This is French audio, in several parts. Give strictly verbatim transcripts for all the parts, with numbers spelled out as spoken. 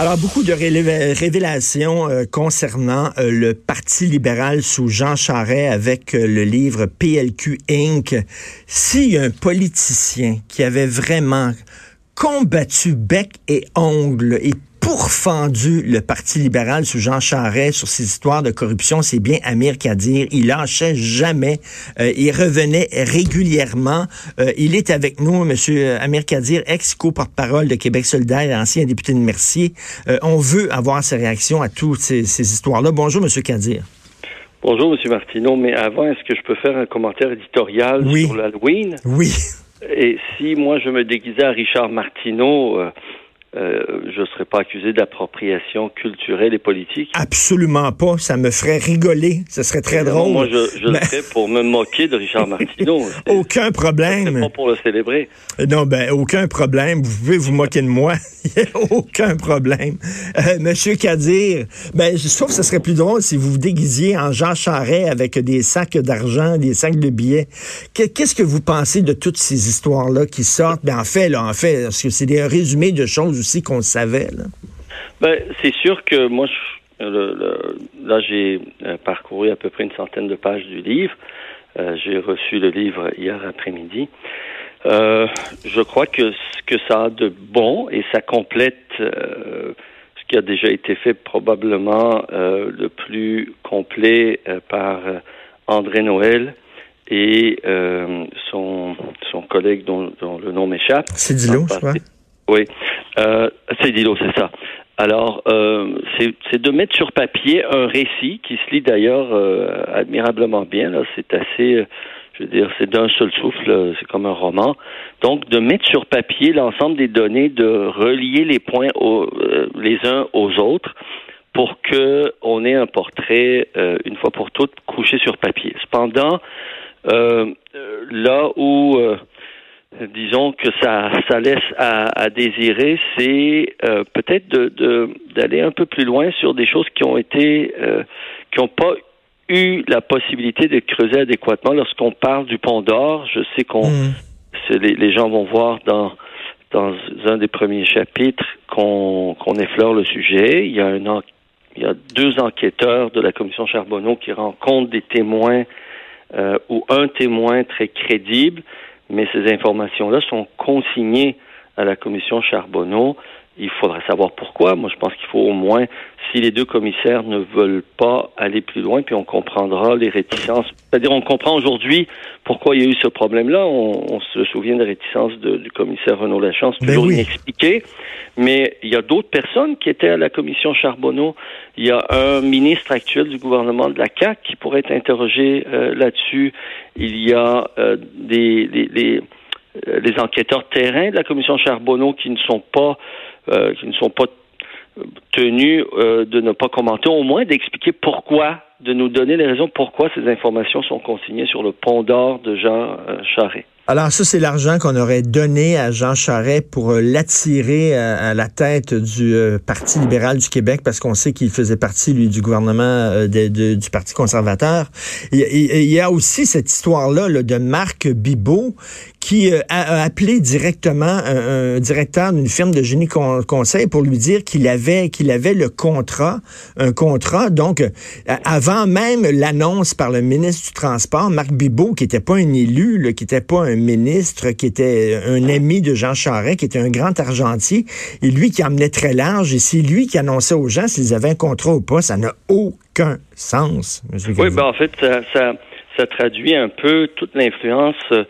Alors, beaucoup de ré- révélations euh, concernant euh, le Parti libéral sous Jean Charest avec euh, le livre P L Q incorporé. Si un politicien qui avait vraiment combattu bec et ongle et pourfendu le Parti libéral sous Jean Charest sur ses histoires de corruption, c'est bien Amir Khadir. Il lâchait jamais. Euh, il revenait régulièrement. Euh, il est avec nous, Monsieur Amir Khadir, ex-co-porte-parole de Québec solidaire, ancien député de Mercier. Euh, on veut avoir ses réactions à toutes ces, ces histoires-là. Bonjour, Monsieur Khadir. Bonjour, Monsieur Martineau. Mais avant, est-ce que je peux faire un commentaire éditorial oui. sur l'Halloween? Oui. Et si moi, je me déguisais à Richard Martineau... Euh, Euh, je ne serais pas accusé d'appropriation culturelle et politique. Absolument pas. Ça me ferait rigoler. Ce serait très non, drôle. Moi, je, je ben... le fais pour me moquer de Richard Martineau. Aucun problème. C'est pas pour le célébrer. Non, ben, aucun problème. Vous pouvez vous moquer de moi. Aucun problème. Euh, Monsieur Khadir, ben, je trouve que ce serait plus drôle si vous vous déguisiez en Jean Charest avec des sacs d'argent, des sacs de billets. Qu'est-ce que vous pensez de toutes ces histoires-là qui sortent? Ben, en fait, là, en fait, parce que c'est des résumés de choses aussi qu'on le savait, là. Ben, c'est sûr que moi, je, le, le, là, j'ai euh, parcouru à peu près une centaine de pages du livre. Euh, j'ai reçu le livre hier après-midi. Euh, je crois que ce que ça a de bon, et ça complète euh, ce qui a déjà été fait probablement euh, le plus complet euh, par André Noël et euh, son, son collègue dont, dont le nom m'échappe. C'est Dilo, je crois. Oui, euh, c'est Dilo, c'est ça. Alors, euh, c'est, c'est de mettre sur papier un récit qui se lit d'ailleurs euh, admirablement bien. Là, c'est assez, euh, je veux dire, c'est d'un seul souffle, c'est comme un roman. Donc, de mettre sur papier l'ensemble des données, de relier les points au, euh, les uns aux autres pour que on ait un portrait, euh, une fois pour toutes, couché sur papier. Cependant, euh, là où... Euh, disons que ça, ça laisse à, à désirer, c'est euh, peut-être de, de, d'aller un peu plus loin sur des choses qui ont été, euh, qui n'ont pas eu la possibilité de creuser adéquatement. Lorsqu'on parle du Pont d'Or, je sais qu'on, mmh. c'est, les, les gens vont voir dans, dans un des premiers chapitres qu'on, qu'on effleure le sujet. Il y a un en, il y a deux enquêteurs de la Commission Charbonneau qui rencontrent des témoins euh, ou un témoin très crédible. Mais ces informations-là sont consignées à la commission Charbonneau. Il faudra savoir pourquoi. Moi, je pense qu'il faut au moins, si les deux commissaires ne veulent pas aller plus loin, puis on comprendra les réticences. C'est-à-dire, on comprend aujourd'hui pourquoi il y a eu ce problème-là. On, on se souvient des réticences de, du commissaire Renaud Lachance, toujours oui. inexpliquées. Mais il y a d'autres personnes qui étaient à la commission Charbonneau. Il y a un ministre actuel du gouvernement de la C A Q qui pourrait être interrogé euh, là-dessus. Il y a euh, des, des, des, des enquêteurs terrain de la commission Charbonneau qui ne sont pas Euh, qui ne sont pas tenus euh, de ne pas commenter, au moins d'expliquer pourquoi, de nous donner les raisons pourquoi ces informations sont consignées sur le Pont d'Or de Jean euh, Charest. Alors ça, c'est l'argent qu'on aurait donné à Jean Charest pour euh, l'attirer à, à la tête du euh, Parti libéral du Québec, parce qu'on sait qu'il faisait partie, lui, du gouvernement euh, de, de, du Parti conservateur. Il, il, il y a aussi cette histoire-là là, de Marc Bibeau, qui euh, a appelé directement un, un directeur d'une firme de génie con- conseil pour lui dire qu'il avait qu'il avait le contrat, un contrat. Donc, euh, avant même l'annonce par le ministre du Transport, Marc Bibeau, qui n'était pas un élu, là, qui n'était pas un ministre, qui était un ami de Jean Charest, qui était un grand argentier, et lui qui emmenait très large, et c'est lui qui annonçait aux gens s'ils avaient un contrat ou pas. Ça n'a aucun sens, M. Oui, ben en fait, ça, ça, ça traduit un peu toute l'influence... Euh,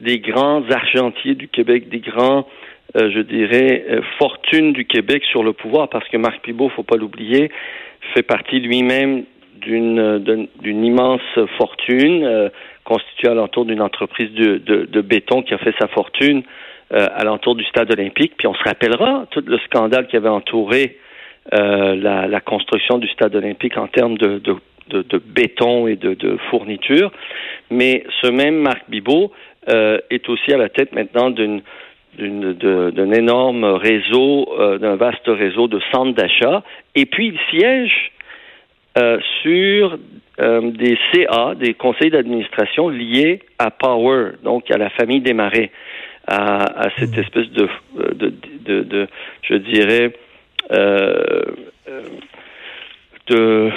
des grands argentiers du Québec, des grands, euh, je dirais, euh, fortunes du Québec sur le pouvoir, parce que Marc Bibeau, faut pas l'oublier, fait partie lui-même d'une, d'une, d'une immense fortune euh, constituée alentour d'une entreprise de, de, de béton qui a fait sa fortune euh, alentour du Stade Olympique. Puis on se rappellera tout le scandale qui avait entouré euh, la, la construction du Stade Olympique en termes de, de, de, de béton et de, de fourniture. Mais ce même Marc Bibeau Euh, est aussi à la tête maintenant d'une, d'une, de, d'un énorme réseau, euh, d'un vaste réseau de centres d'achat. Et puis, il siège euh, sur euh, des C A, des conseils d'administration liés à Power, donc à la famille Desmarais, à, à cette espèce de, de, de, de, de je dirais, euh, euh, de euh,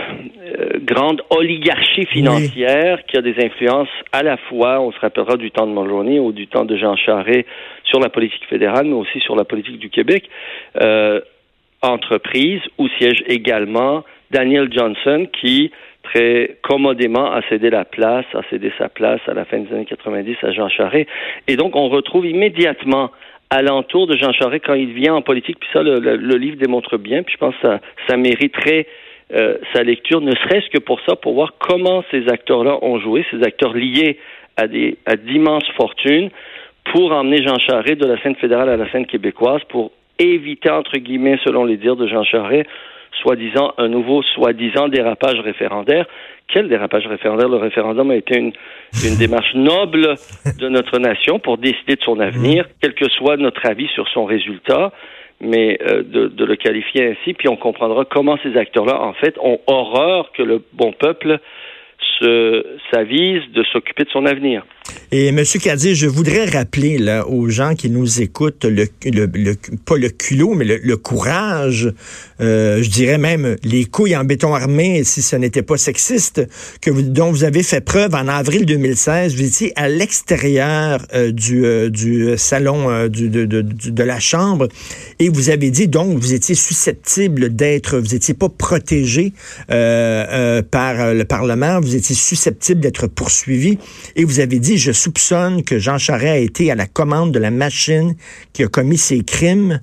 grande oligarchie financière, oui, qui a des influences à la fois, on se rappellera du temps de Mulroney ou du temps de Jean Charest, sur la politique fédérale, mais aussi sur la politique du Québec, euh, entreprise où siège également Daniel Johnson, qui très commodément a cédé la place, a cédé sa place à la fin des années quatre-vingt-dix à Jean Charest. Et donc, on retrouve immédiatement alentour de Jean Charest quand il vient en politique, puis ça, le, le, le livre démontre bien, puis je pense que ça, ça mériterait euh, sa lecture, ne serait-ce que pour ça, pour voir comment ces acteurs-là ont joué, ces acteurs liés à, des, à d'immenses fortunes, pour emmener Jean Charest de la scène fédérale à la scène québécoise, pour éviter, entre guillemets, selon les dires de Jean Charest, soi-disant, un nouveau soi-disant dérapage référendaire. Quel dérapage référendaire? Le référendum a été une, une démarche noble de notre nation pour décider de son avenir, quel que soit notre avis sur son résultat, mais euh, de, de le qualifier ainsi, puis on comprendra comment ces acteurs-là, en fait, ont horreur que le bon peuple se, s'avise de s'occuper de son avenir. Et M. Khadir, je voudrais rappeler là, aux gens qui nous écoutent, le, le, le, pas le culot, mais le, le courage, euh, je dirais même les couilles en béton armé, si ce n'était pas sexiste, que vous, dont vous avez fait preuve en avril deux mille seize. Vous étiez à l'extérieur euh, du, euh, du salon euh, du, de, de, de, de la Chambre et vous avez dit donc vous étiez susceptible d'être, vous n'étiez pas protégé euh, euh, par le Parlement, vous étiez susceptible d'être poursuivi et vous avez dit: je soupçonne que Jean Charest a été à la commande de la machine qui a commis ces crimes.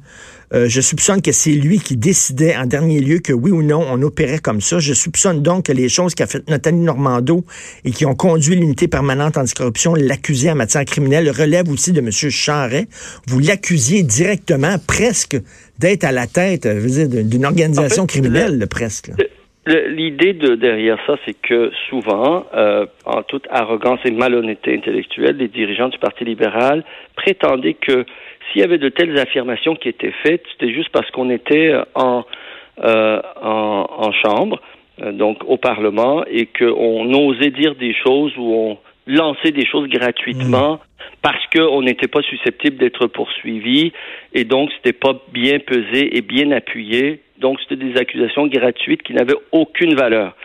Euh, je soupçonne que c'est lui qui décidait en dernier lieu que oui ou non on opérait comme ça. Je soupçonne donc que les choses qu'a fait Nathalie Normandeau et qui ont conduit l'unité permanente anticorruption, l'accusé en matière criminelle, relève aussi de M. Charest. Vous l'accusiez directement, presque, d'être à la tête, je veux dire, d'une organisation en fait, criminelle, le, presque. Là. L'idée de derrière ça, c'est que souvent, euh, en toute arrogance et malhonnêteté intellectuelle, les dirigeants du Parti libéral prétendaient que s'il y avait de telles affirmations qui étaient faites, c'était juste parce qu'on était en, euh, en, en chambre, euh, donc au Parlement, et qu'on osait dire des choses ou on lançait des choses gratuitement, mmh, parce qu'on n'était pas susceptible d'être poursuivi, et donc c'était pas bien pesé et bien appuyé. Donc, c'était des accusations gratuites qui n'avaient aucune valeur.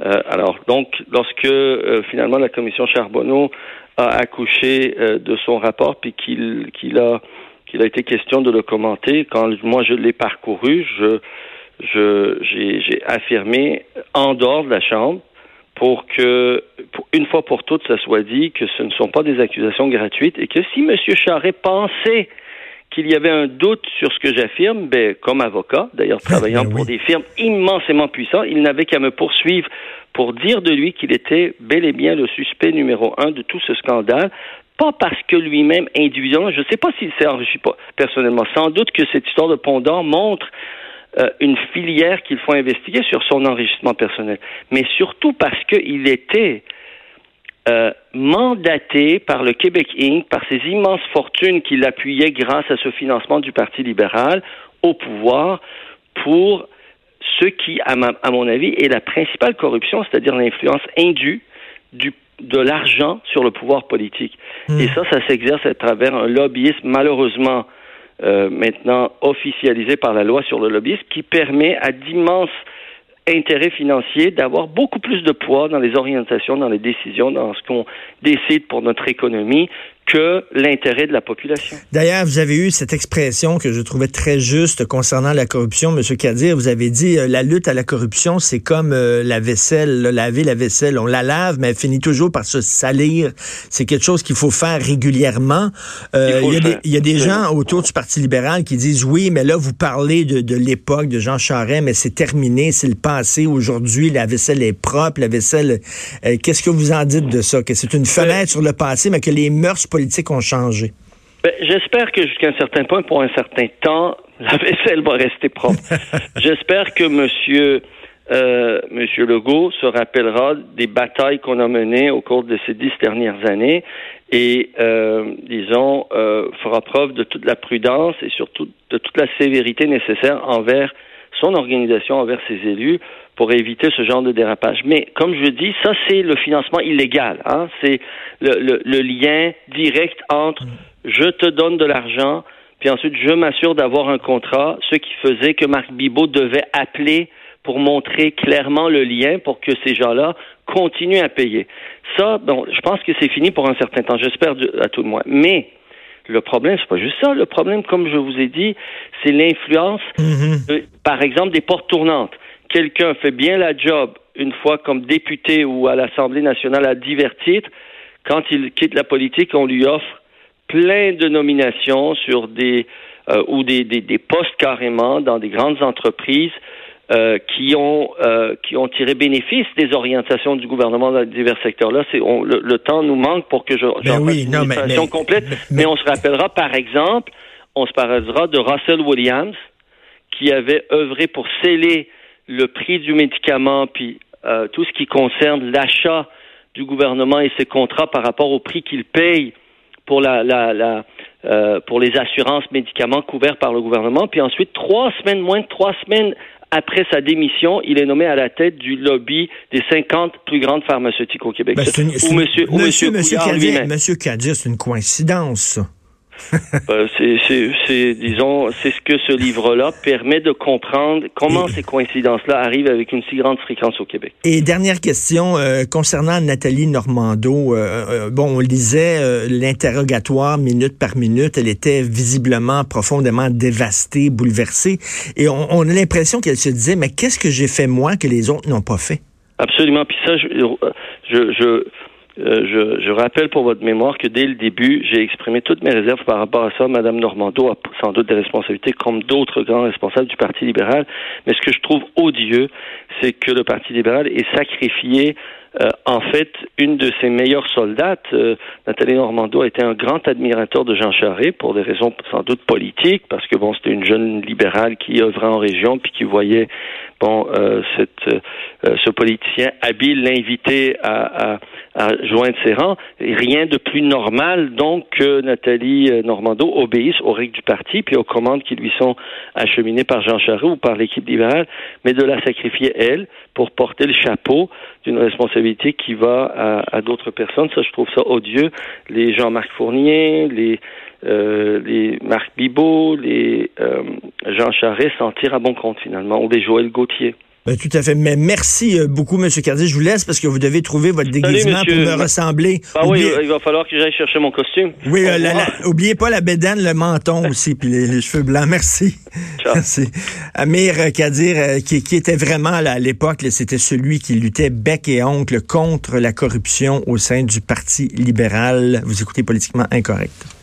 Euh, alors, donc, lorsque, euh, finalement, la Commission Charbonneau a accouché euh, de son rapport, puis qu'il, qu'il, a, qu'il a été question de le commenter, quand moi, je l'ai parcouru, je, je, j'ai, j'ai affirmé, en dehors de la Chambre, pour que, pour, une fois pour toutes, ça soit dit que ce ne sont pas des accusations gratuites, et que si M. Charest pensait qu'il y avait un doute sur ce que j'affirme, ben, comme avocat, d'ailleurs travaillant pour des firmes immensément puissantes, il n'avait qu'à me poursuivre pour dire de lui qu'il était bel et bien le suspect numéro un de tout ce scandale, pas parce que lui-même, individuellement, je ne sais pas s'il s'est enrichi pas personnellement, sans doute que cette histoire de Pont d'Or montre euh, une filière qu'il faut investiguer sur son enrichissement personnel, mais surtout parce qu'il était Euh, mandaté par le Québec incorporé, par ses immenses fortunes qu'il appuyait grâce à ce financement du Parti libéral au pouvoir pour ce qui, à, ma, à mon avis, est la principale corruption, c'est-à-dire l'influence indue du, de l'argent sur le pouvoir politique. Mmh. Et ça, ça s'exerce à travers un lobbyisme, malheureusement, euh, maintenant officialisé par la loi sur le lobbyisme, qui permet à d'immenses intérêt financier d'avoir beaucoup plus de poids dans les orientations, dans les décisions, dans ce qu'on décide pour notre économie que l'intérêt de la population. D'ailleurs, vous avez eu cette expression que je trouvais très juste concernant la corruption, M. Khadir. Vous avez dit euh, la lutte à la corruption, c'est comme euh, la vaisselle, là, laver la vaisselle. On la lave, mais elle finit toujours par se salir. C'est quelque chose qu'il faut faire régulièrement. Euh, il, faut il, y a des, il y a des gens autour du Parti libéral qui disent oui, mais là, vous parlez de, de l'époque de Jean Charest, mais c'est terminé, c'est le passé. Aujourd'hui, la vaisselle est propre, la vaisselle... Euh, qu'est-ce que vous en dites de ça? Que c'est une fenêtre sur le passé, mais que les mœurs politiques ont changé. Ben, j'espère que jusqu'à un certain point, pour un certain temps, la vaisselle va rester propre. J'espère que monsieur, euh, monsieur Legault se rappellera des batailles qu'on a menées au cours de ces dix dernières années et, euh, disons, euh, fera preuve de toute la prudence et surtout de toute la sévérité nécessaire envers son organisation, envers ses élus, pour éviter ce genre de dérapage. Mais, comme je dis, ça, c'est le financement illégal. Hein? C'est le, le, le lien direct entre « je te donne de l'argent » Puis ensuite, je m'assure d'avoir un contrat, ce qui faisait que Marc Bibeau devait appeler pour montrer clairement le lien pour que ces gens-là continuent à payer. Ça, bon, je pense que c'est fini pour un certain temps, j'espère à tout le moins. Mais le problème, c'est pas juste ça. Le problème, comme je vous ai dit, c'est l'influence, mm-hmm. de, par exemple, des portes tournantes. Quelqu'un fait bien la job une fois comme député ou à l'Assemblée nationale à divers titres. Quand il quitte la politique, on lui offre plein de nominations sur des euh, ou des, des, des postes carrément dans des grandes entreprises euh, qui ont euh, qui ont tiré bénéfice des orientations du gouvernement dans divers secteurs. Là, c'est on, le, le temps nous manque pour que je j'en oui, fasse une situation complète. Mais, mais, mais on se rappellera par exemple, on se parlera de Russell Williams qui avait œuvré pour sceller le prix du médicament, puis euh, tout ce qui concerne l'achat du gouvernement et ses contrats par rapport au prix qu'il paye pour la, la, la euh, pour les assurances médicaments couverts par le gouvernement. Puis ensuite, trois semaines, moins de trois semaines après sa démission, il est nommé à la tête du lobby des cinquante plus grandes pharmaceutiques au Québec. Ben, c'est une, c'est, ou monsieur, ou monsieur, monsieur, Khadir, monsieur Khadir, c'est une coïncidence. euh, c'est, c'est, c'est, disons, c'est ce que ce livre-là permet de comprendre comment et... ces coïncidences-là arrivent avec une si grande fréquence au Québec. Et dernière question euh, concernant Nathalie Normandeau. Euh, euh, bon, on lisait euh, l'interrogatoire minute par minute. Elle était visiblement profondément dévastée, bouleversée. Et on, on a l'impression qu'elle se disait, mais qu'est-ce que j'ai fait moi que les autres n'ont pas fait? Absolument. Puis ça, je... je, je... Euh, je, je rappelle pour votre mémoire que dès le début, j'ai exprimé toutes mes réserves par rapport à ça. Madame Normandeau a sans doute des responsabilités comme d'autres grands responsables du Parti libéral. Mais ce que je trouve odieux, c'est que le Parti libéral ait sacrifié, euh, en fait, une de ses meilleures soldates. Euh, Nathalie Normandeau a été un grand admirateur de Jean Charest pour des raisons sans doute politiques, parce que bon, c'était une jeune libérale qui œuvrait en région puis qui voyait bon euh, cette, euh, ce politicien habile l'inviter à, à à joindre ses rangs. Et rien de plus normal, donc, que Nathalie Normandeau obéisse aux règles du parti puis aux commandes qui lui sont acheminées par Jean Charest ou par l'équipe libérale, mais de la sacrifier, elle, pour porter le chapeau d'une responsabilité qui va à, à d'autres personnes. Ça, je trouve ça odieux. Les Jean-Marc Fournier, les, euh, les Marc Bibeau, les euh, Jean Charest s'en tirent à bon compte, finalement, ou les Joël Gauthier. Ben, tout à fait. Mais merci beaucoup, M. Khadir. Je vous laisse parce que vous devez trouver votre déguisement. Salut, pour me ressembler. Ah oui, oubliez... il va falloir que j'aille chercher mon costume. Oui, euh, la, la... oubliez pas la bédaine, le menton aussi, puis les, les cheveux blancs. Merci. Ciao. Merci. Amir Khadir, euh, qui, qui était vraiment là, à l'époque, là, c'était celui qui luttait bec et ongle contre la corruption au sein du Parti libéral. Vous écoutez Politiquement Incorrect.